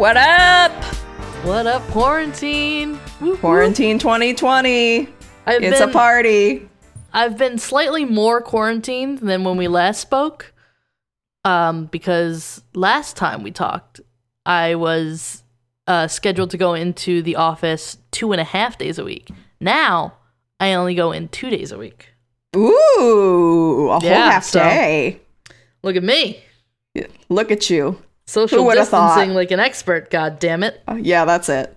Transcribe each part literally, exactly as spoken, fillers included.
What up? What up, quarantine? Quarantine twenty twenty. I've it's been, a party. I've been slightly more quarantined than when we last spoke. Um, because last time we talked, I was uh, scheduled to go into the office two and a half days a week. Now, I only go in two days a week. Ooh, a whole yeah, half so, day. Look at me. Look at you. Social distancing like an expert, goddammit. Uh, yeah, that's it.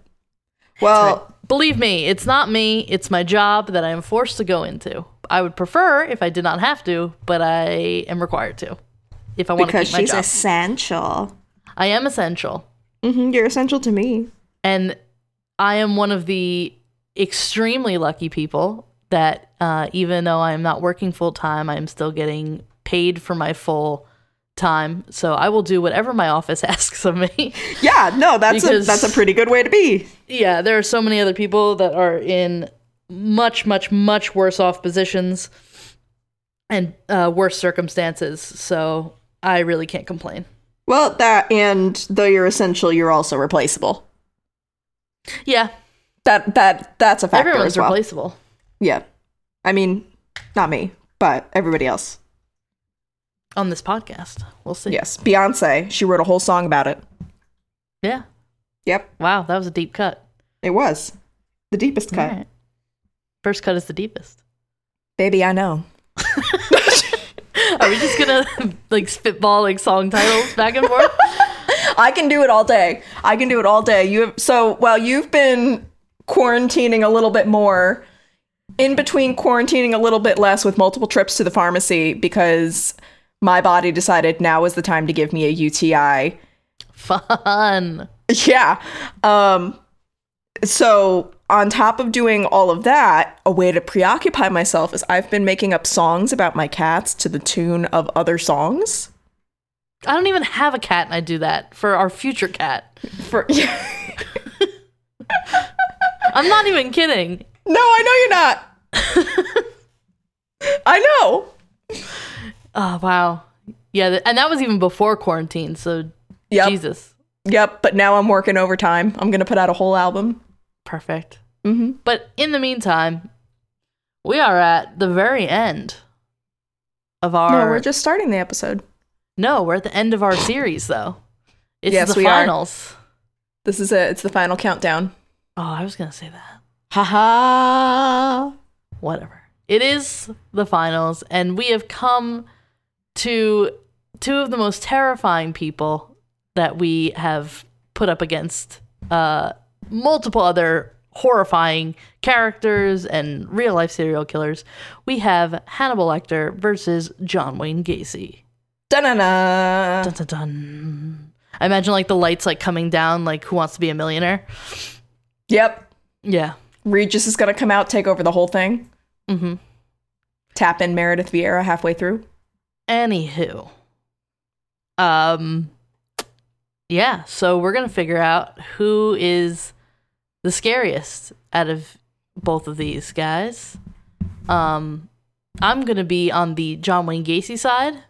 Well, that's right. Believe me, it's not me. It's my job that I am forced to go into. I would prefer if I did not have to, but I am required to. If I want to keep my job. Because she's essential. I am essential. Mm-hmm, you're essential to me. And I am one of the extremely lucky people that uh, even though I am not working full-time, I am still getting paid for my full time. So I will do whatever my office asks of me. Yeah, no, that's, because, a, that's a pretty good way to be. Yeah, there are so many other people that are in much, much, much worse off positions and uh, worse circumstances. So I really can't complain. Well, that, and though you're essential, you're also replaceable. Yeah. That that that's a factor. Everyone's as well. Replaceable. Yeah. I mean, not me, but everybody else. On this podcast. We'll see. Yes. Beyonce. She wrote a whole song about it. Yeah. Yep. Wow, that was a deep cut. It was. The deepest cut. All right. First cut is the deepest. Baby, I know. Are we just gonna like spitball like song titles back and forth? I can do it all day. I can do it all day. You have, so while you've been quarantining a little bit more, in between quarantining a little bit less with multiple trips to the pharmacy because my body decided now was the time to give me a U T I. Fun. Yeah. Um, so on top of doing all of that, a way to preoccupy myself is I've been making up songs about my cats to the tune of other songs. I don't even have a cat, and I do that for our future cat. For I'm not even kidding. No, I know you're not. I know. Oh, wow. Yeah, th- and that was even before quarantine, so yep. Jesus. Yep, but now I'm working overtime. I'm going to put out a whole album. Perfect. Mm-hmm. But in the meantime, we are at the very end of our... No, we're just starting the episode. No, we're at the end of our series, though. It's yes, the we finals. Are. This is it. It's the final countdown. Oh, I was going to say that. Ha ha. Whatever. It is the finals, and we have come to two of the most terrifying people that we have put up against uh, multiple other horrifying characters and real-life serial killers. We have Hannibal Lecter versus John Wayne Gacy. Dun-dun-dun. Dun-dun-dun. I imagine like the lights like coming down, like Who Wants to Be a Millionaire? Yep. Yeah. Regis is gonna come out, take over the whole thing. Mm-hmm. Tap in Meredith Vieira halfway through. Anywho. Um Yeah, so we're gonna figure out who is the scariest out of both of these guys. Um I'm gonna be on the John Wayne Gacy side.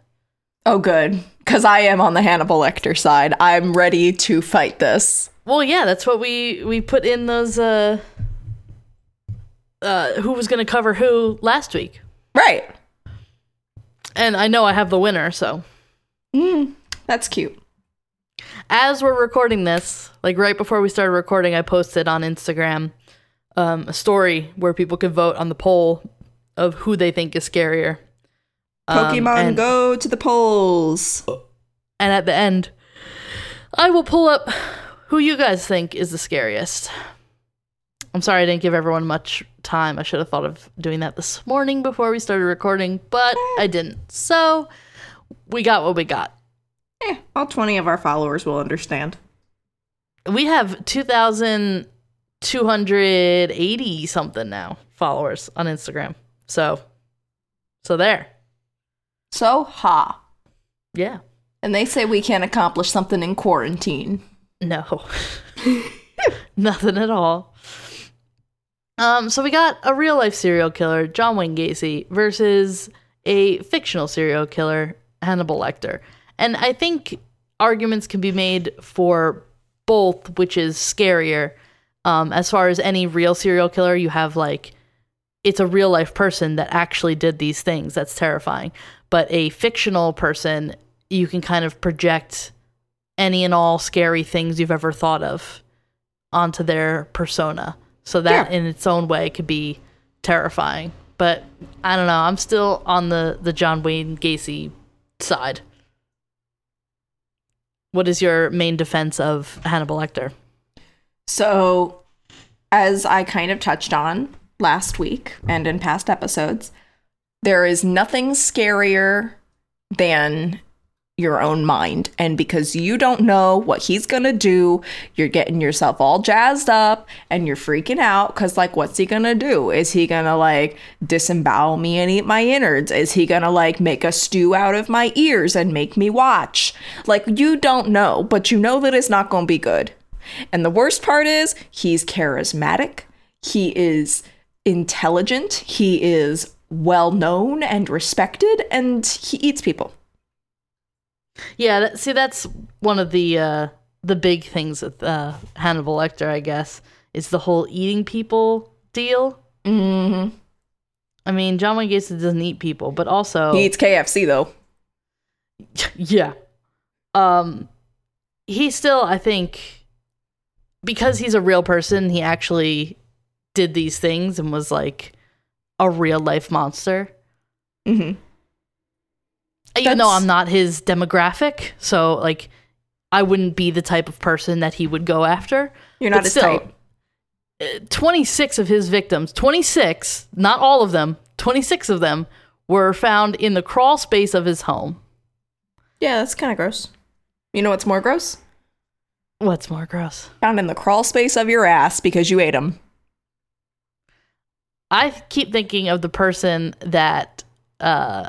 Oh, good. Because I am on the Hannibal Lecter side. I'm ready to fight this. Well, yeah, that's what we, we put in those, uh, uh, who was going to cover who last week. Right. And I know I have the winner, so. Mm, that's cute. As we're recording this, like right before we started recording, I posted on Instagram um, a story where people could vote on the poll of who they think is scarier. Pokemon um, and, Go to the polls. And at the end, I will pull up who you guys think is the scariest. I'm sorry I didn't give everyone much time. I should have thought of doing that this morning before we started recording, but I didn't. So we got what we got. Eh, all twenty of our followers will understand. We have two thousand two hundred eighty something now followers on Instagram. So, so there. So, ha. Yeah. And they say we can't accomplish something in quarantine. No. Nothing at all. Um, so we got a real-life serial killer, John Wayne Gacy, versus a fictional serial killer, Hannibal Lecter. And I think arguments can be made for both, which is scarier. Um, as far as any real serial killer, you have like, it's a real life person that actually did these things. That's terrifying. But a fictional person, you can kind of project any and all scary things you've ever thought of onto their persona. So that yeah. in its own way could be terrifying. But I don't know. I'm still on the, the John Wayne Gacy side. What is your main defense of Hannibal Lecter? So, as I kind of touched on last week and in past episodes, there is nothing scarier than your own mind. And because you don't know what he's going to do, you're getting yourself all jazzed up and you're freaking out because, like, what's he going to do? Is he going to, like, disembowel me and eat my innards? Is he going to, like, make a stew out of my ears and make me watch? Like, you don't know, but you know that it's not going to be good. And the worst part is he's charismatic. He is intelligent. He is well known and respected, and he eats people. Yeah, that, see, that's one of the uh, the big things with uh, Hannibal Lecter, I guess, is the whole eating people deal. Mm-hmm. I mean, John Wayne Gacy doesn't eat people, but also he eats K F C though. Yeah, um, he still, I think, because he's a real person, he actually did these things and was like a real life monster. Mm-hmm. Even though I'm not his demographic, so, like, I wouldn't be the type of person that he would go after. You're not his type. twenty-six of his victims, twenty-six, not all of them, twenty-six of them were found in the crawl space of his home. Yeah, that's kind of gross. You know what's more gross? What's more gross? Found in the crawl space of your ass because you ate them. I keep thinking of the person that... uh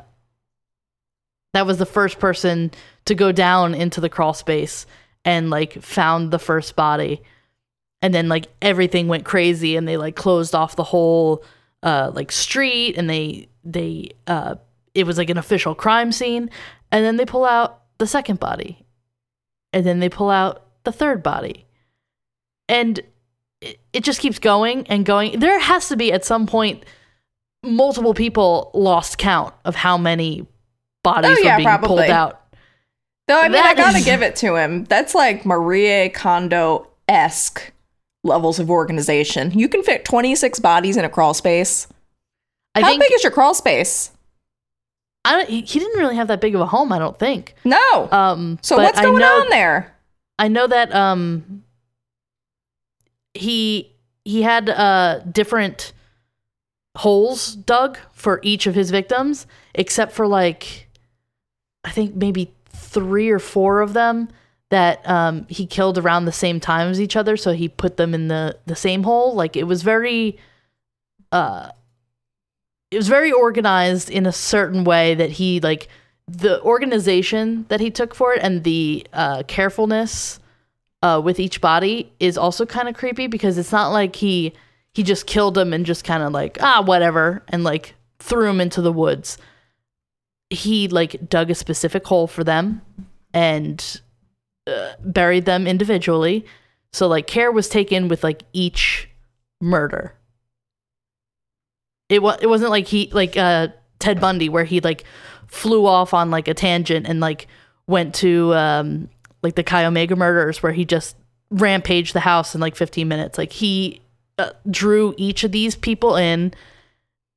That was the first person to go down into the crawl space and, like, found the first body. And then, like, everything went crazy and they, like, closed off the whole, uh, like, street. And they, they, uh, it was, like, an official crime scene. And then they pull out the second body. And then they pull out the third body. And it, it just keeps going and going. There has to be, at some point, multiple people lost count of how many bodies oh, yeah, were being probably. pulled out. No, I mean, that I gotta is... give it to him. That's like Marie Kondo-esque levels of organization. You can fit twenty-six bodies in a crawl space. I How think... big is your crawl space? I don't, he didn't really have that big of a home, I don't think. No. Um, so what's going know, on there? I know that um, he he had uh, different holes dug for each of his victims, except for, like, I think maybe three or four of them that um, he killed around the same time as each other. So he put them in the, the same hole. Like, it was very, uh, it was very organized in a certain way that he, like, the organization that he took for it and the uh, carefulness uh, with each body is also kind of creepy, because it's not like he, he just killed them and just kind of like, ah, whatever. And, like, threw them into the woods. He, like, dug a specific hole for them and uh, buried them individually. So, like, care was taken with, like, each murder. It was it wasn't like he like uh, Ted Bundy, where he, like, flew off on, like, a tangent and, like, went to um, like the Chi Omega murders, where he just rampaged the house in, like, fifteen minutes. Like, he uh, drew each of these people in,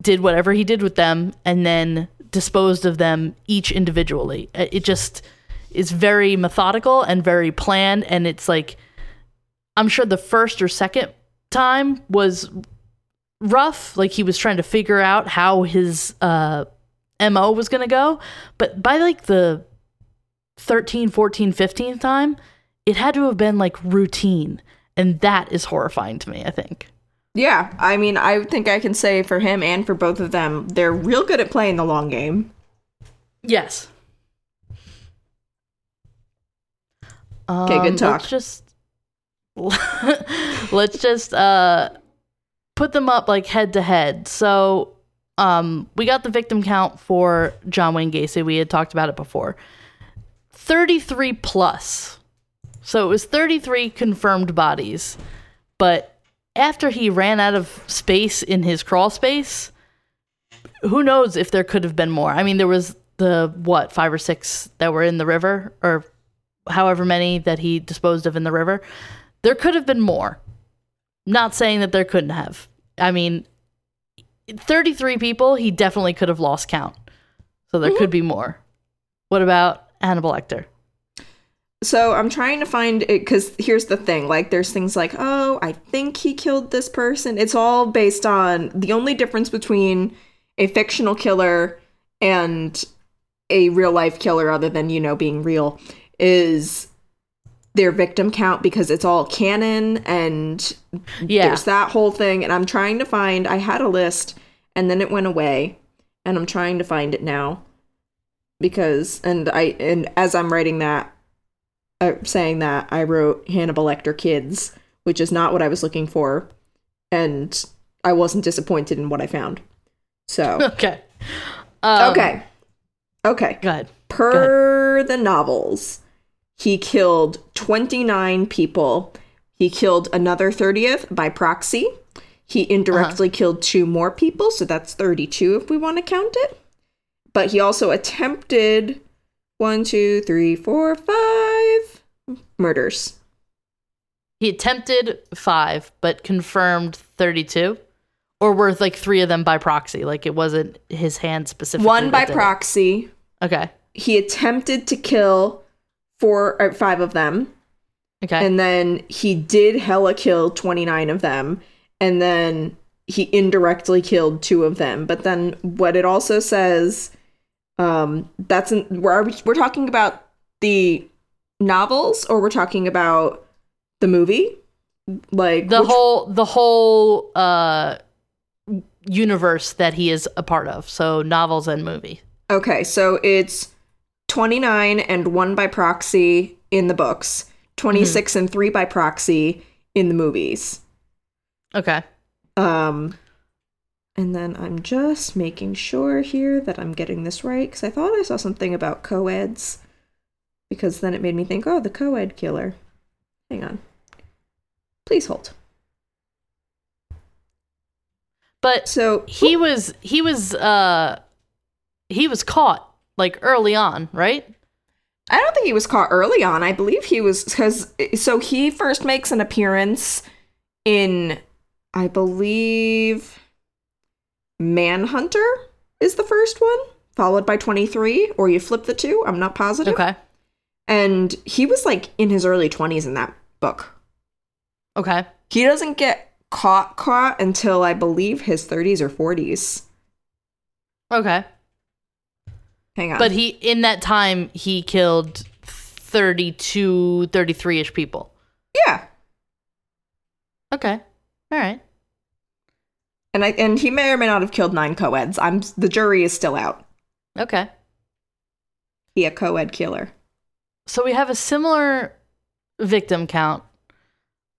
did whatever he did with them, and then disposed of them each individually. It just is very methodical and very planned, and it's like, I'm sure the first or second time was rough, like he was trying to figure out how his uh M O was gonna go, but by, like, the thirteenth, fourteenth, fifteenth time, it had to have been, like, routine, and that is horrifying to me, I think. Yeah, I mean, I think I can say for him and for both of them, they're real good at playing the long game. Yes. Okay, um, good talk. Let's just, let's just uh, put them up, like, head to head. So um, we got the victim count for John Wayne Gacy. We had talked about it before. thirty-three plus. So it was thirty-three confirmed bodies. But after he ran out of space in his crawl space, who knows if there could have been more. I mean, there was the, what, five or six that were in the river, or however many that he disposed of in the river. There could have been more. Not saying that there couldn't have. I mean, thirty-three people, he definitely could have lost count. So there mm-hmm. could be more. What about Hannibal Lecter? So I'm trying to find it, because here's the thing. Like, there's things like, oh, I think he killed this person. It's all based on the only difference between a fictional killer and a real life killer, other than, you know, being real, is their victim count, because it's all canon and yeah. there's that whole thing. And I'm trying to find, I had a list and then it went away, and I'm trying to find it now because, and I, and as I'm writing that, Uh, saying that, I wrote Hannibal Lecter Kids, which is not what I was looking for, and I wasn't disappointed in what I found. So okay, um, okay, okay. Go ahead. Per go ahead. The novels, he killed twenty-nine people. He killed another thirtieth by proxy. He indirectly uh-huh. killed two more people, so that's thirty-two if we want to count it. But he also attempted one, two, three, four, five murders. He attempted five, but confirmed thirty-two, or were like three of them by proxy? Like, it wasn't his hand specifically. One by proxy. It. Okay. He attempted to kill four or five of them. Okay. And then he did hella kill twenty-nine of them. And then he indirectly killed two of them. But then what it also says, Um, that's in, we're we're talking about the novels, or we're talking about the movie, like the which, whole the whole uh universe that he is a part of. So novels and movie. Okay, so it's twenty-nine and one by proxy in the books, twenty-six mm-hmm. and three by proxy in the movies. Okay. Um. And then I'm just making sure here that I'm getting this right, because I thought I saw something about co-eds, because then it made me think, oh, the co-ed killer. Hang on. Please hold. But so he whoop. was he was uh he was caught like early on, right? I don't think he was caught early on. I believe he was because so he first makes an appearance in, I believe, Manhunter is the first one, followed by twenty-three, or you flip the two. I'm not positive. Okay. And he was like in his early twenties in that book. Okay. He doesn't get caught caught until I believe his thirties or forties. Okay. Hang on. But he in that time he killed thirty-two, thirty-three-ish people. Yeah. Okay. All right. And I, and he may or may not have killed nine co-eds. I'm, the jury is still out. Okay. He a co-ed killer. So we have a similar victim count.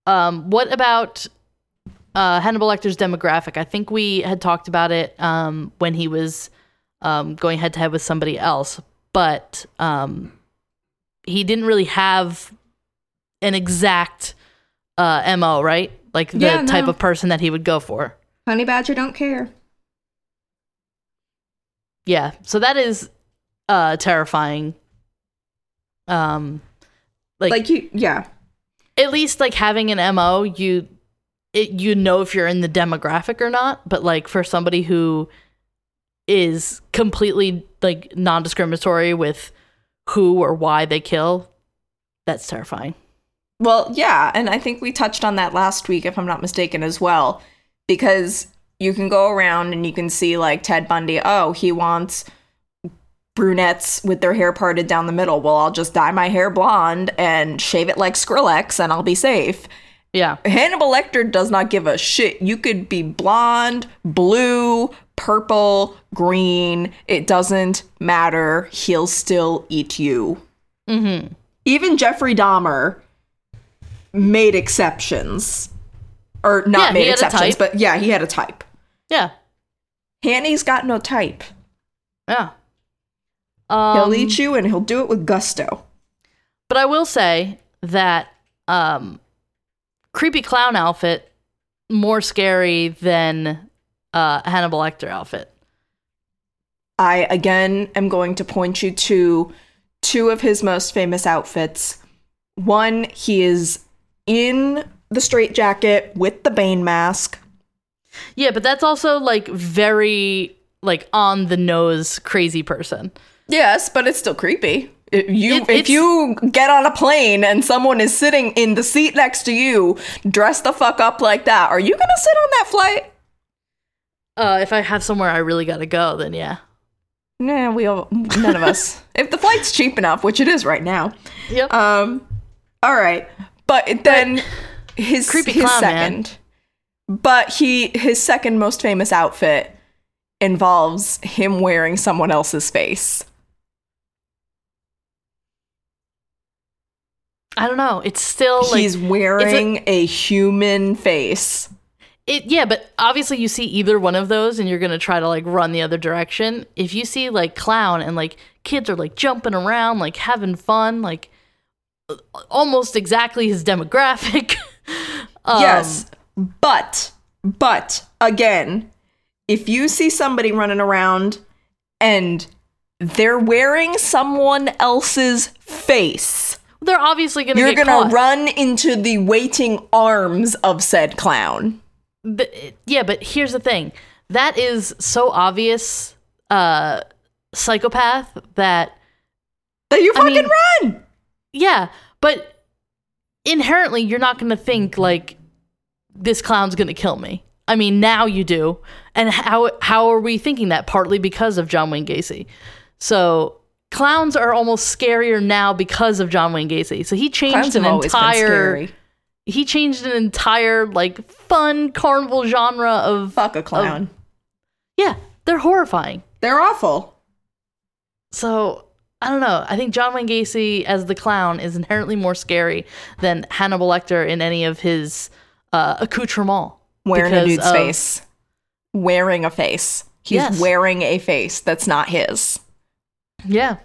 Um, what about uh, Hannibal Lecter's demographic? I think we had talked about it um, when he was um, going head-to-head with somebody else. But um, he didn't really have an exact uh, M O, right? Like the yeah, no. type of person that he would go for. Honey Badger don't care. Yeah, so that is uh, terrifying. Um, like, like you, yeah. At least like having an M O, you it, you know if you're in the demographic or not. But like for somebody who is completely like non-discriminatory with who or why they kill, that's terrifying. Well, yeah, and I think we touched on that last week, if I'm not mistaken, as well. Because you can go around and you can see, like, Ted Bundy, oh, he wants brunettes with their hair parted down the middle. Well, I'll just dye my hair blonde and shave it like Skrillex and I'll be safe. Yeah. Hannibal Lecter does not give a shit. You could be blonde, blue, purple, green. It doesn't matter. He'll still eat you. Mm-hmm. Even Jeffrey Dahmer made exceptions. Or not yeah, made exceptions, but yeah, he had a type. Yeah. Hanny's got no type. Yeah. Um, he'll eat you and he'll do it with gusto. But I will say that um, creepy clown outfit more scary than uh, Hannibal Lecter outfit. I, again, am going to point you to two of his most famous outfits. One, he is in the straitjacket with the Bane mask. Yeah, but that's also, like, very, like, on-the-nose crazy person. Yes, but it's still creepy. If you it, if you get on a plane and someone is sitting in the seat next to you, dressed the fuck up like that, are you gonna sit on that flight? Uh, if I have somewhere I really gotta go, then yeah. Nah, we all, none of us. If the flight's cheap enough, which it is right now. Yep. Um. All right, but then but, his creepy his clown, second, man. But he his second most famous outfit involves him wearing someone else's face. I don't know. It's still like he's wearing a, a human face. It yeah, but obviously you see either one of those and you're going to try to like run the other direction. If you see like clown and like kids are like jumping around, like having fun, like almost exactly his demographic. um, yes. But but again, if you see somebody running around and they're wearing someone else's face, they're obviously going to get caught. You're going to run into the waiting arms of said clown. But, yeah, but here's the thing. That is so obvious uh, psychopath that... That you fucking I mean, run! Yeah, but inherently you're not going to think, like, this clown's going to kill me. I mean, now you do. And how how are we thinking that? Partly because of John Wayne Gacy. So... Clowns are almost scarier now because of John Wayne Gacy. So he changed Clowns an entire, he changed an entire like fun carnival genre of fuck a clown. Of, yeah, they're horrifying. They're awful. So I don't know. I think John Wayne Gacy as the clown is inherently more scary than Hannibal Lecter in any of his uh, accoutrements. Wearing a dude's of, face. Wearing a face. He's yes. wearing a face that's not his. Yeah.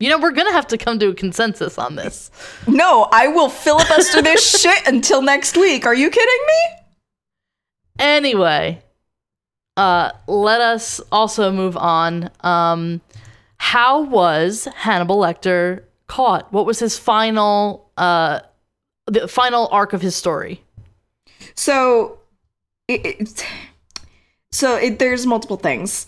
You know, we're going to have to come to a consensus on this. No, I will filibuster this shit until next week. Are you kidding me? Anyway, uh, let us also move on. Um, how was Hannibal Lecter caught? What was his final, uh, the final arc of his story? So, it, it, so it, there's multiple things.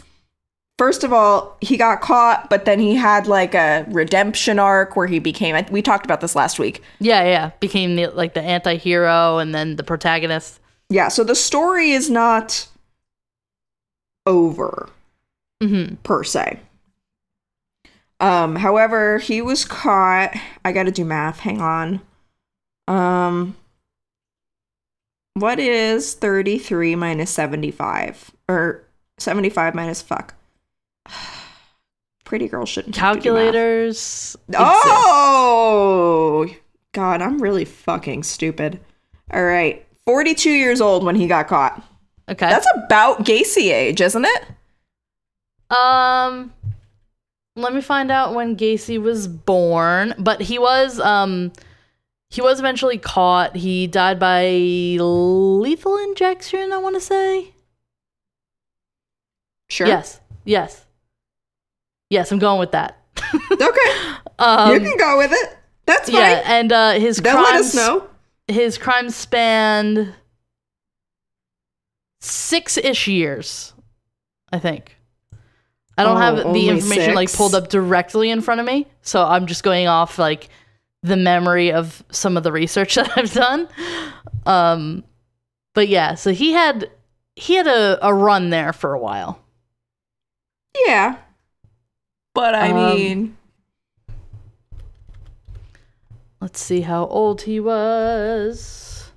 First of all, he got caught, but then he had like a redemption arc where he became, we talked about this last week. Yeah, yeah. Became the, like the anti-hero and then the protagonist. Yeah, so the story is not over, mm-hmm. per se. Um, however, he was caught. I gotta do math. Hang on. Um, what is thirty-three minus seventy-five? Or seventy-five minus fuck. Pretty girl shouldn't calculators exist. Oh god, I'm really fucking stupid. All right, forty-two years old when he got caught. Okay, that's about Gacy age, isn't it? Um let me find out when Gacy was born, but he was um he was eventually caught. He died by lethal injection, I want to say. Sure. Yes. Yes. Yes, I'm going with that. Okay. Um, you can go with it. That's fine. Yeah, and uh, his crimes... Let us know. His crimes spanned six-ish years, I think. I don't oh, have the information six. like pulled up directly in front of me, so I'm just going off like the memory of some of the research that I've done. Um, but yeah, so he had he had a, a run there for a while. Yeah. But I mean, um, let's see how old he was.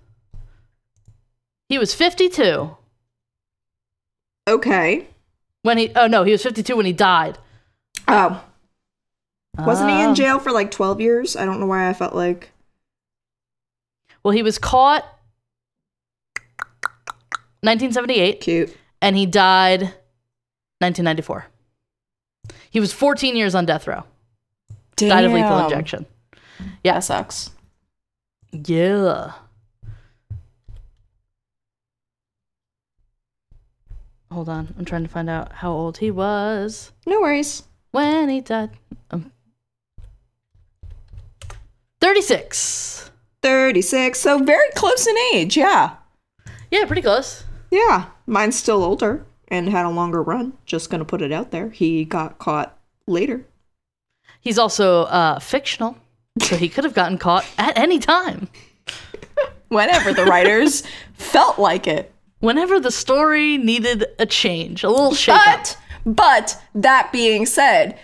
He was fifty-two. Okay. When he, oh no, he was fifty-two when he died. Oh. Wasn't uh, he in jail for like twelve years? I don't know why I felt like. Well, he was caught nineteen seventy-eight. Cute. And he died nineteen ninety-four. He was fourteen years on death row. Damn. Died of lethal injection. Yeah, that sucks. Yeah. Hold on. I'm trying to find out how old he was. No worries. When he died. Um, thirty-six. thirty-six. So very close in age. Yeah. Yeah, pretty close. Yeah. Mine's still older and had a longer run. Just going to put it out there. He got caught later. He's also uh, fictional, so he could have gotten caught at any time. Whenever the writers felt like it. Whenever the story needed a change, a little shakeup. But, but that being said,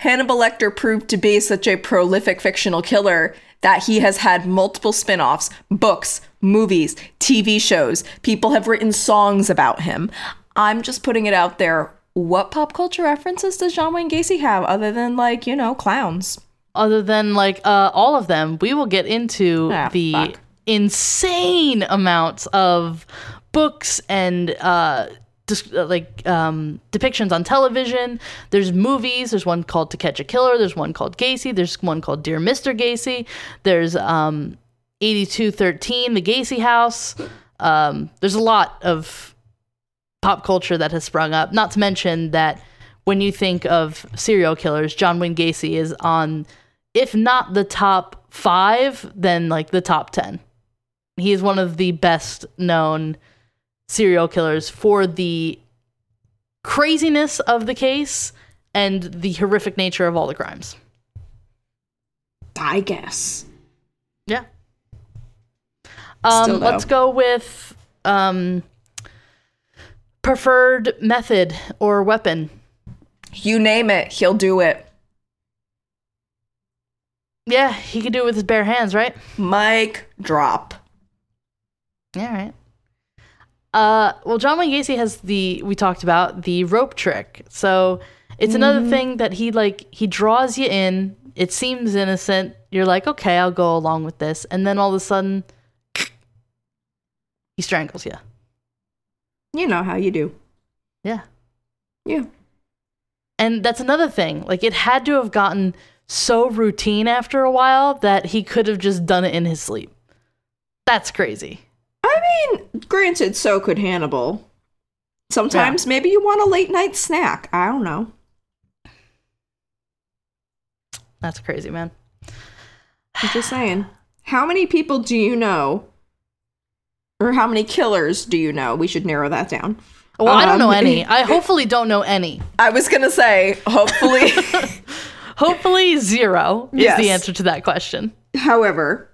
Hannibal Lecter proved to be such a prolific fictional killer that he has had multiple spin-offs, books, movies, T V shows. People have written songs about him. I'm just putting it out there. What pop culture references does John Wayne Gacy have other than, like, you know, clowns? Other than, like, uh, all of them. We will get into ah, the fuck. insane amounts of books and uh dis- like um depictions on television. There's movies. There's one called To Catch a Killer. There's one called Gacy. There's one called Dear Mister Gacy. There's um eighty-two thirteen, The Gacy House. Um there's a lot of pop culture that has sprung up, not to mention that when you think of serial killers, John Wayne Gacy is on, if not the top five, then like the top ten. He is one of the best known serial killers for the craziness of the case and the horrific nature of all the crimes. I guess. Yeah. Um, Still let's go with um, preferred method or weapon. You name it, he'll do it. Yeah, he could do it with his bare hands, right? Mic drop. Yeah, right. Uh, well, John Wayne Gacy has the, we talked about, the rope trick. So it's mm. another thing that he, like, he draws you in. It seems innocent. You're like, okay, I'll go along with this. And then all of a sudden, he strangles you. You know how you do. Yeah. Yeah. And that's another thing. Like, it had to have gotten so routine after a while that he could have just done it in his sleep. That's crazy. I mean, granted, so could Hannibal. Sometimes yeah. maybe you want a late night snack. I don't know. That's crazy, man. I'm just saying. How many people do you know? Or how many killers do you know? We should narrow that down. Well, um, I don't know any. I hopefully don't know any. I was going to say, hopefully. hopefully zero is yes. the answer to that question. However,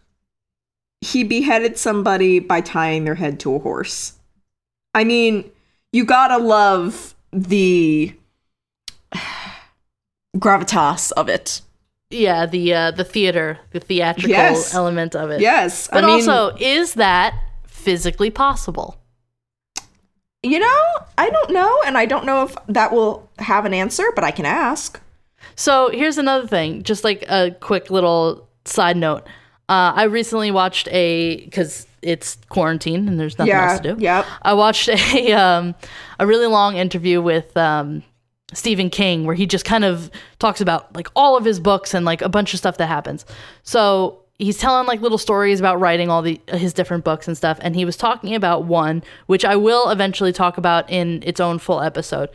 he beheaded somebody by tying their head to a horse. I mean, you gotta love the gravitas of it. Yeah, the uh, the theater, the theatrical yes. element of it. Yes. But I mean, also, is that physically possible? You know, I don't know, and I don't know if that will have an answer, but I can ask. So here's another thing, just like a quick little side note. Uh, I recently watched a, because it's quarantine and there's nothing yeah, else to do. Yep. I watched a um, a really long interview with um, Stephen King where he just kind of talks about like all of his books and like a bunch of stuff that happens. So he's telling like little stories about writing all the his different books and stuff. And he was talking about one, which I will eventually talk about in its own full episode.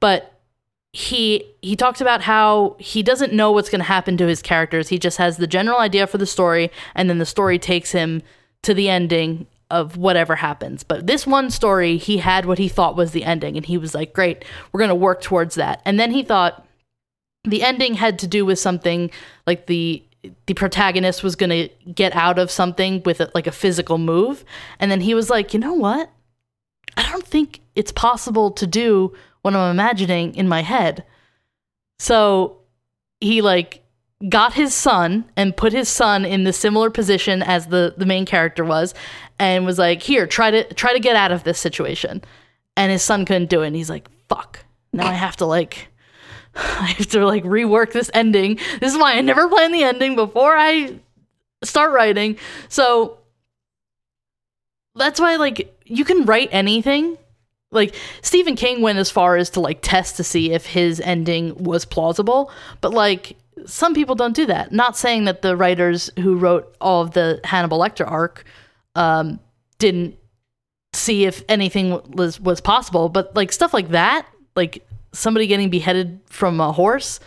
But He he talks about how he doesn't know what's going to happen to his characters. He just has the general idea for the story, and then the story takes him to the ending of whatever happens. But this one story, he had what he thought was the ending, and he was like, great, we're going to work towards that. And then he thought the ending had to do with something, like the the protagonist was going to get out of something with a, like a physical move. And then he was like, you know what? I don't think it's possible to do what I'm imagining in my head. So he like got his son and put his son in the similar position as the, the main character was and was like, here, try to try to get out of this situation. And his son couldn't do it. And he's like, fuck, now I have to like, I have to like rework this ending. This is why I never plan the ending before I start writing. So that's why like you can write anything. Like, Stephen King went as far as to, like, test to see if his ending was plausible. But, like, some people don't do that. Not saying that the writers who wrote all of the Hannibal Lecter arc um, didn't see if anything was, was possible, but like stuff like that, like somebody getting beheaded from a horse,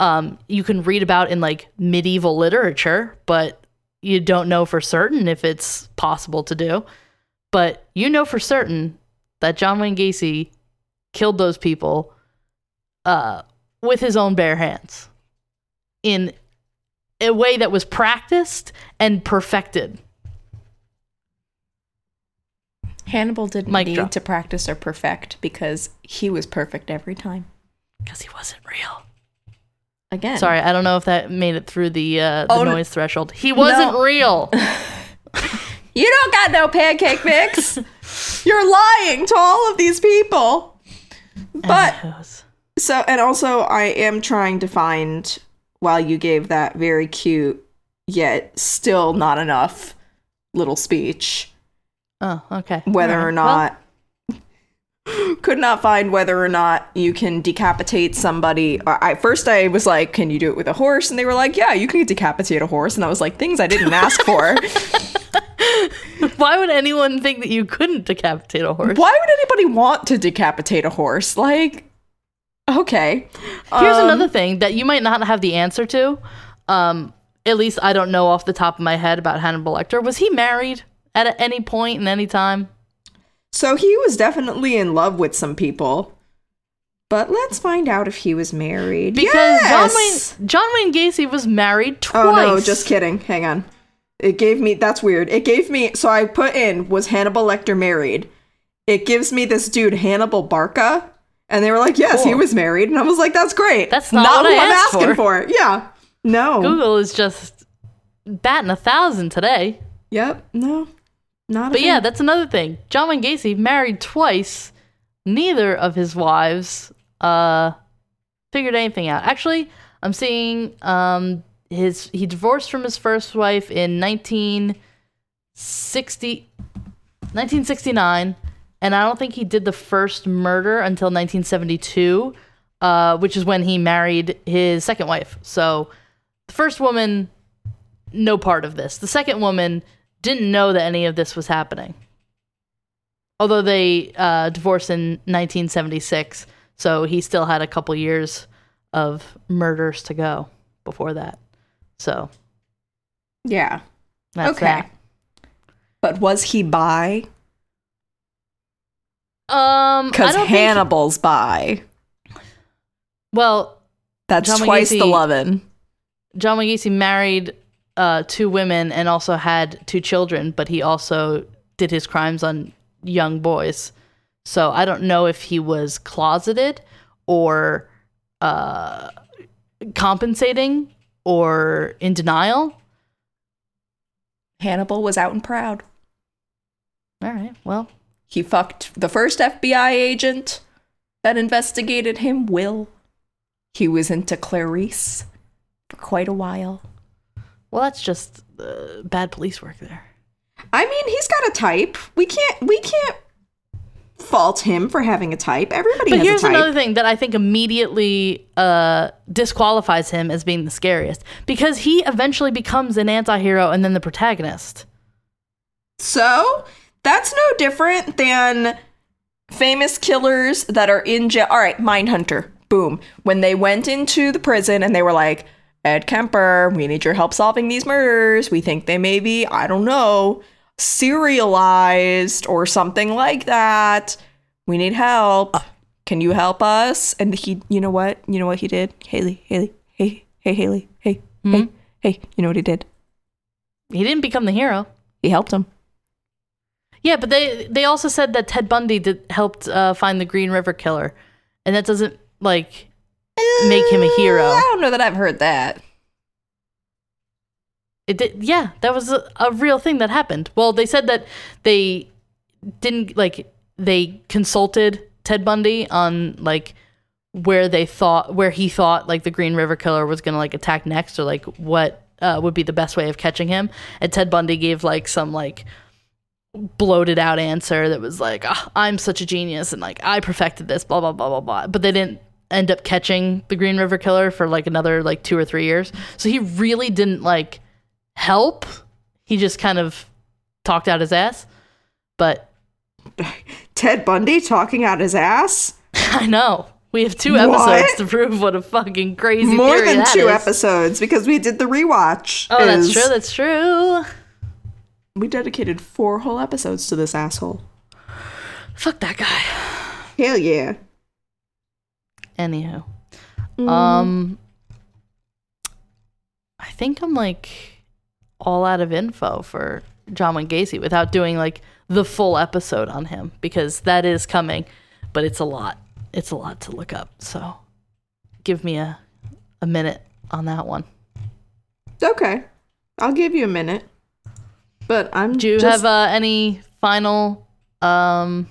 um, you can read about in like medieval literature, but you don't know for certain if it's possible to do. But you know for certain that John Wayne Gacy killed those people uh, with his own bare hands in a way that was practiced and perfected. Hannibal didn't Mic need drop. to practice or perfect because he was perfect every time. Because he wasn't real. Again. Sorry, I don't know if that made it through the, uh, the oh, noise no. threshold. He wasn't no. real. You don't got no pancake mix. You're lying to all of these people. But, and so, and also I am trying to find, while you gave that very cute, yet still not enough little speech. Oh, okay. Whether right. or not, well, could not find whether or not you can decapitate somebody. I, first I was like, can you do it with a horse? And they were like, yeah, you can decapitate a horse. And I was like, things I didn't ask for. Why would anyone think that you couldn't decapitate a horse? Why would anybody want to decapitate a horse? Like, okay. Here's um, another thing that you might not have the answer to. Um, at least I don't know off the top of my head about Hannibal Lecter. Was he married at any point in any time? So he was definitely in love with some people. But let's find out if he was married. Because yes! John Wayne, John Wayne Gacy was married twice. Oh, no, just kidding. Hang on. It gave me... That's weird. It gave me... So I put in, was Hannibal Lecter married? It gives me this dude, Hannibal Barca. And they were like, yes, cool. He was married. And I was like, that's great. That's not, not what, what I I'm asked asking for. for. Yeah. No. Google is just batting a thousand today. Yep. No. Not but yeah, thing. That's another thing. John Wayne Gacy married twice. Neither of his wives uh, figured anything out. Actually, I'm seeing um, his he divorced from his first wife in nineteen sixty, nineteen sixty-nine, and I don't think he did the first murder until nineteen seventy-two, uh, which is when he married his second wife. So the first woman, no part of this. The second woman didn't know that any of this was happening. Although they uh, divorced in nineteen seventy-six, so he still had a couple years of murders to go before that. So, yeah, that's okay. That. But was he bi? Um, because Hannibal's he... bi. Well, that's John twice Gacy, the lovin'. John Wayne Gacy married Uh, two women and also had two children, but he also did his crimes on young boys. So I don't know if he was closeted or uh, compensating or in denial. Hannibal was out and proud. All right, well. He fucked the first F B I agent that investigated him, Will. He was into Clarice for quite a while. Well, that's just uh, bad police work there. I mean, he's got a type. We can't we can't fault him for having a type. Everybody but has a type. But here's another thing that I think immediately uh, disqualifies him as being the scariest. Because he eventually becomes an anti-hero and then the protagonist. So, that's no different than famous killers that are in jail. All right, Mindhunter. Boom. When they went into the prison and they were like, Ed Kemper, we need your help solving these murders. We think they may be, I don't know, serialized or something like that. We need help. Can you help us? And he, you know what? You know what he did? Haley, Haley, hey, hey, Haley, hey, mm-hmm. hey, hey, you know what he did? He didn't become the hero. He helped him. Yeah, but they, they also said that Ted Bundy did, helped uh, find the Green River Killer. And that doesn't, like... make him a hero. I don't know that I've heard that. It did, yeah, that was a, a real thing that happened. Well, they said that they didn't, like, they consulted Ted Bundy on, like, where they thought, where he thought, like, the Green River Killer was going to, like, attack next or, like, what uh, would be the best way of catching him. And Ted Bundy gave, like, some, like, bloated out answer that was like, oh, I'm such a genius and, like, I perfected this, blah, blah, blah, blah, blah. But they didn't end up catching the Green River Killer for like another like two or three years. So he really didn't like help. He just kind of talked out his ass. But Ted Bundy talking out his ass? I know. We have two episodes what? to prove what a fucking crazy More theory that is. More than two episodes, because we did the rewatch. Oh, is... that's true, that's true. We dedicated four whole episodes to this asshole. Fuck that guy. Hell yeah. Anywho. Mm. Um, I think I'm, like, all out of info for John Wayne Gacy without doing, like, the full episode on him, because that is coming, but it's a lot. It's a lot to look up, so give me a, a minute on that one. Okay. I'll give you a minute. But I'm Do you just... have uh, any final um,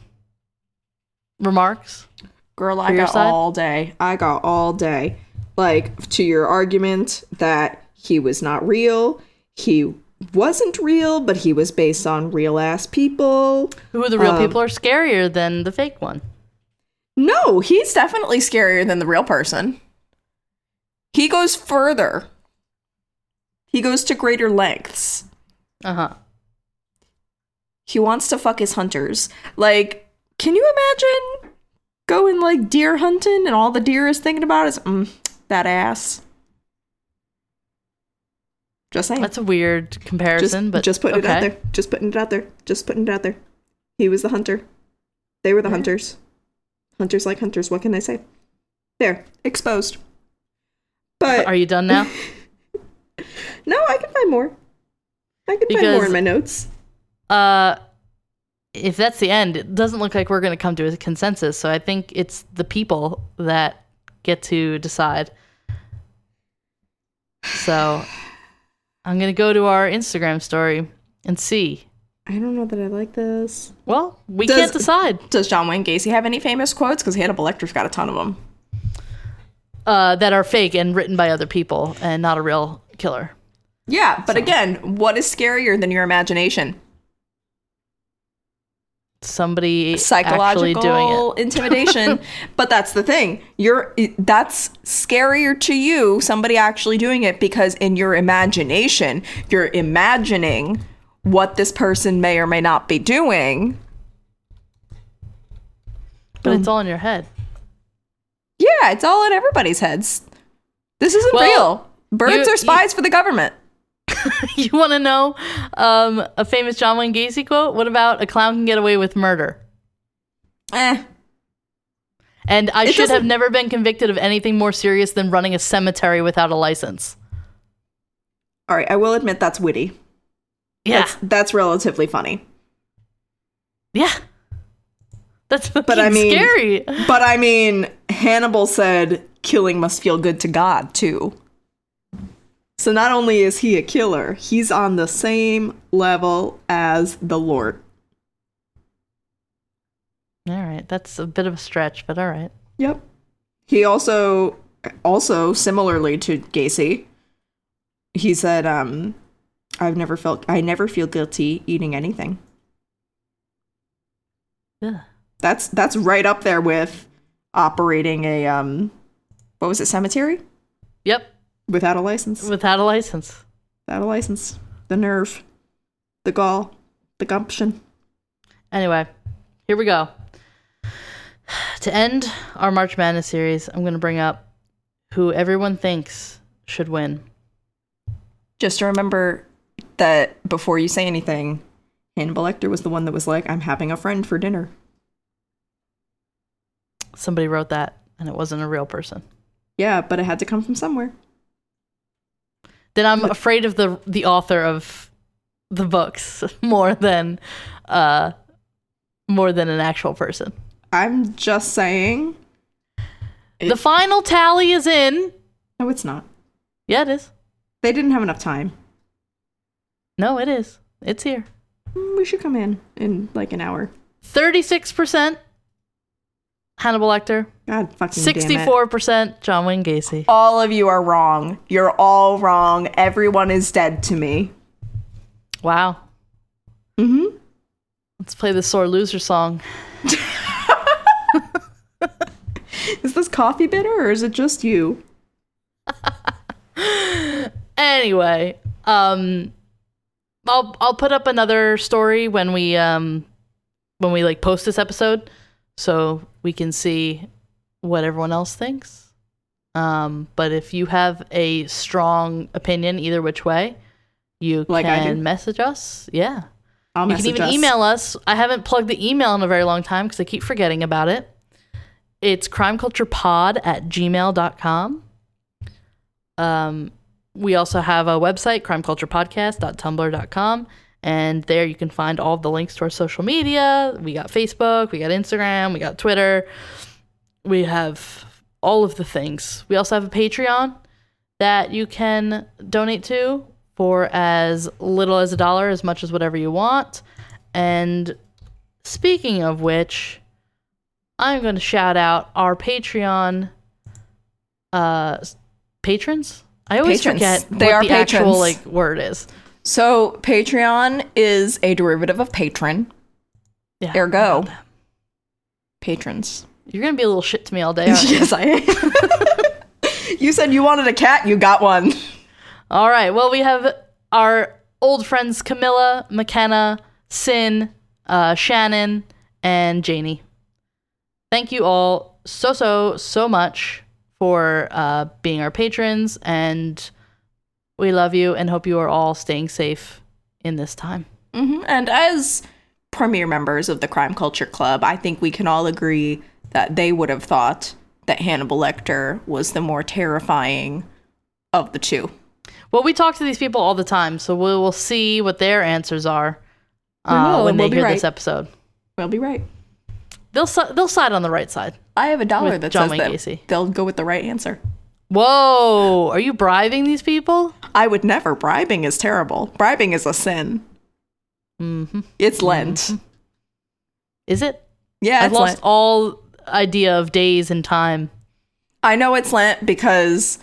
remarks? Girl, I got all day. I got all day. Like, to your argument that he was not real, he wasn't real, but he was based on real-ass people. Who are the real um, people are scarier than the fake one. No, he's definitely scarier than the real person. He goes further. He goes to greater lengths. Uh-huh. He wants to fuck his hunters. Like, can you imagine going, like, deer hunting and all the deer is thinking about is, mm, that ass. Just saying. That's a weird comparison, just, but Just putting okay. it out there. Just putting it out there. Just putting it out there. He was the hunter. They were the yeah. hunters. Hunters like hunters, what can I say? There, exposed. But are you done now? No, I can find more. I can because, find more in my notes. Uh, if that's the end, it doesn't look like we're going to come to a consensus, so I think it's the people that get to decide. So I'm going to go to our Instagram story and see. I don't know that I like this. Well, we does, can't decide. Does John Wayne Gacy have any famous quotes? Because Hannibal Lecter's got a ton of them. Uh, that are fake and written by other people and not a real killer. Yeah, but so. Again, what is scarier than your imagination? Somebody psychological actually doing it. Intimidation. But that's the thing. You're that's scarier to you, somebody actually doing it, because in your imagination, you're imagining what this person may or may not be doing. But um, it's all in your head. Yeah, it's all in everybody's heads. This isn't well, real. Birds you, are spies you, for the government. You want to know um, a famous John Wayne Gacy quote? What about a clown can get away with murder? Eh. And I it should have never been convicted of anything more serious than running a cemetery without a license. All right, I will admit that's witty. Yeah, that's, that's relatively funny. Yeah, that's fucking but I mean, scary. But I mean, Hannibal said killing must feel good to God too. So not only is he a killer, he's on the same level as the Lord. All right, that's a bit of a stretch, but all right. Yep. He also, also similarly to Gacy, he said, um. I've never felt, I never feel guilty eating anything. Yeah. That's, that's right up there with operating a, um, what was it, cemetery? Yep. Without a license. Without a license. Without a license. The nerve, the gall, the gumption. Anyway, here we go. To end our March Madness series, I'm going to bring up who everyone thinks should win. Just to remember that before you say anything, Hannibal Lecter was the one that was like, I'm having a friend for dinner. Somebody wrote that, and it wasn't a real person. Yeah, but it had to come from somewhere. Then I'm but- afraid of the the author of the books more than uh, more than an actual person. I'm just saying. It- the final tally is in. No, it's not. Yeah, it is. They didn't have enough time. No, it is. It's here. We should come in in like an hour. thirty-six percent Hannibal Lecter. God fucking damn it. sixty-four percent John Wayne Gacy. All of you are wrong. You're all wrong. Everyone is dead to me. Wow. Mm-hmm. Let's play the sore loser song. Is this coffee bitter, or is it just you? Anyway, um, I'll I'll put up another story when we um when we like post this episode, so we can see what everyone else thinks. Um, but if you have a strong opinion either which way, you like can message us. Yeah. I'll you message can even us. Email us. I haven't plugged the email in a very long time because I keep forgetting about it. It's crimeculturepod at gmail dot com. Um, we also have a website, crimeculturepodcast dot tumblr dot com. And there you can find all the links to our social media. We got Facebook, we got Instagram, we got Twitter. We have all of the things. We also have a Patreon that you can donate to for as little as a dollar, as much as whatever you want. And speaking of which, I'm going to shout out our Patreon uh, patrons. I always patrons. forget they what are the patrons. actual like word is. So Patreon is a derivative of patron. Yeah, ergo, patrons. You're going to be a little shit to me all day, aren't you? Yes, I am. You said you wanted a cat. You got one. All right. Well, we have our old friends Camilla, McKenna, Sin, uh, Shannon, and Janie. Thank you all so, so, so much for uh, being our patrons. And we love you and hope you are all staying safe in this time. Mm-hmm. And as premier members of the Crime Culture Club, I think we can all agree that they would have thought that Hannibal Lecter was the more terrifying of the two. Well, we talk to these people all the time, so we will see what their answers are uh, we'll, when we'll they hear right. this episode. We'll be right. They'll they'll side on the right side. I have a dollar that John says that they'll go with the right answer. Whoa! Are you bribing these people? I would never. Bribing is terrible. Bribing is a sin. Mm-hmm. It's Lent. Mm-hmm. Is it? Yeah, I've it's lost Lent. all idea of days and time. I know it's Lent because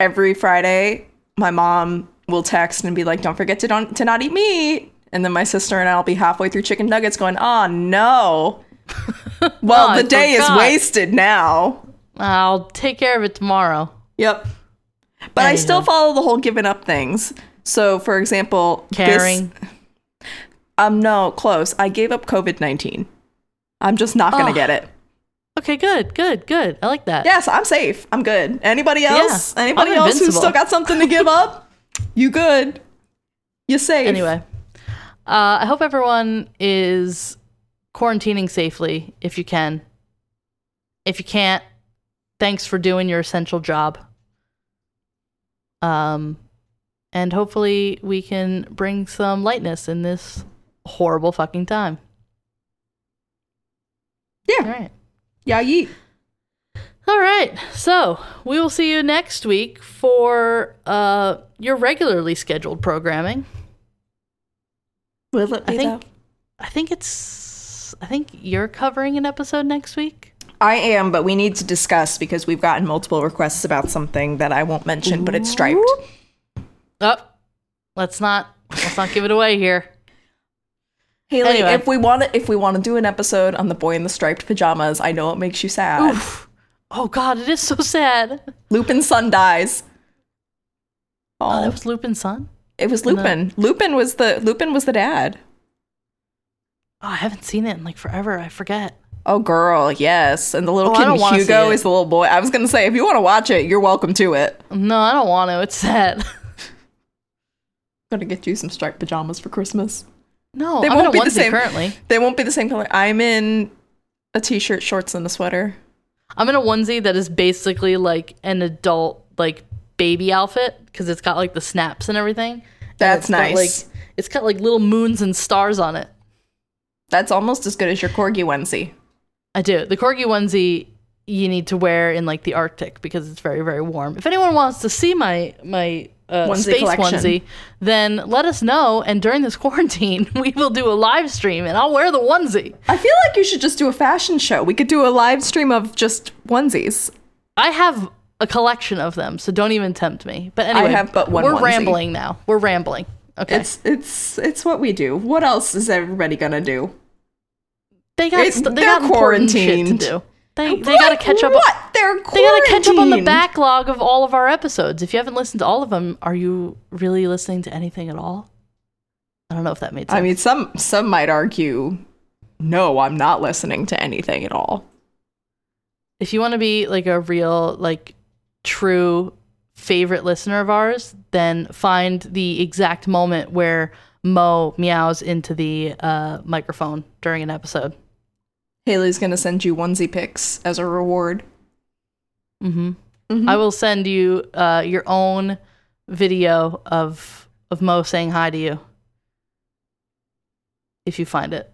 every Friday my mom will text and be like, don't forget to don't to not eat meat, and then my sister and I'll be halfway through chicken nuggets going, oh no. Well, oh, the day is wasted now. I'll take care of it tomorrow. Yep. But anyway. I still follow the whole giving up things. So for example, caring this, um no close I gave up covid nineteen. I'm just not going to oh. get it. Okay, good, good, good. I like that. Yes, I'm safe. I'm good. Anybody else? Yeah, Anybody I'm else who's still got something to give up? You good. You're safe. Anyway, uh, I hope everyone is quarantining safely if you can. If you can't, thanks for doing your essential job. Um, and hopefully we can bring some lightness in this horrible fucking time. Yeah. All right. Yeah, yeet. All right. So we will see you next week for uh, your regularly scheduled programming. Will it be, I think, though? I think it's, I think you're covering an episode next week. I am, but we need to discuss because we've gotten multiple requests about something that I won't mention, Ooh. But it's striped. Oh, let's not, let's not give it away here. Haley, anyway. if we want to, if we want to do an episode on the boy in the striped pajamas, I know it makes you sad. Oof. Oh God, it is so sad. Lupin's son dies. Oh, oh that was Lupin's son. It was Lupin. The... Lupin was the Lupin was the dad. Oh, I haven't seen it in like forever. I forget. Oh girl, yes. And the little oh, kid Hugo is the little boy. I was gonna say, if you want to watch it, you're welcome to it. No, I don't want to. It's sad. I'm gonna get you some striped pajamas for Christmas. No, they won't be the same. Currently, they won't be the same color. I'm in a t-shirt, shorts, and a sweater. I'm in a onesie that is basically like an adult, like baby outfit because it's got like the snaps and everything. That's and it's nice. Got, like, it's got like little moons and stars on it. That's almost as good as your corgi onesie. I do. The corgi onesie you need to wear in like the Arctic because it's very, very warm. If anyone wants to see my my. Uh, onesie space collection. Onesie, then let us know, and during this quarantine we will do a live stream and I'll wear the onesie. I feel like you should just do a fashion show. We could do a live stream of just onesies. I have a collection of them, so don't even tempt me. But anyway, I have but one we're onesie. rambling now we're rambling okay it's it's it's what we do. What else is everybody gonna do? They got st- they got quarantined shit to do. They, they got to catch up. What? they're quarantined. They gotta catch up on the backlog of all of our episodes. If you haven't listened to all of them, are you really listening to anything at all? I don't know if that made sense. I mean, some some might argue, no, I'm not listening to anything at all. If you want to be like a real, like, true favorite listener of ours, then find the exact moment where Mo meows into the uh, microphone during an episode. Haley's going to send you onesie pics as a reward. Mm-hmm. Mm-hmm. I will send you uh, your own video of of Mo saying hi to you. If you find it.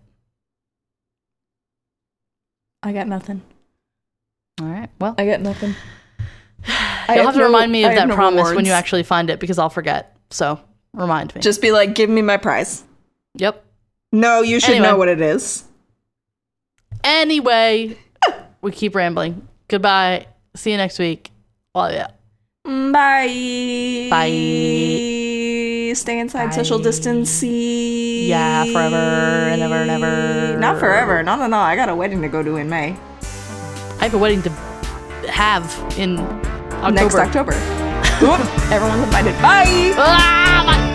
I got nothing. All right. Well, I got nothing. You'll I have, have to no, remind me of I that no promise rewards. When you actually find it, because I'll forget. So remind me. Just be like, give me my prize. Yep. No, you should anyway. know what it is. Anyway, we keep rambling. Goodbye. See you next week. Love ya. Bye. Bye. Stay inside. Bye. Social distancing. Yeah, forever and ever and ever. Not forever. No, no, no. I got a wedding to go to in May. I have a wedding to have in October. Next October. Everyone's invited. Bye. Ah, bye.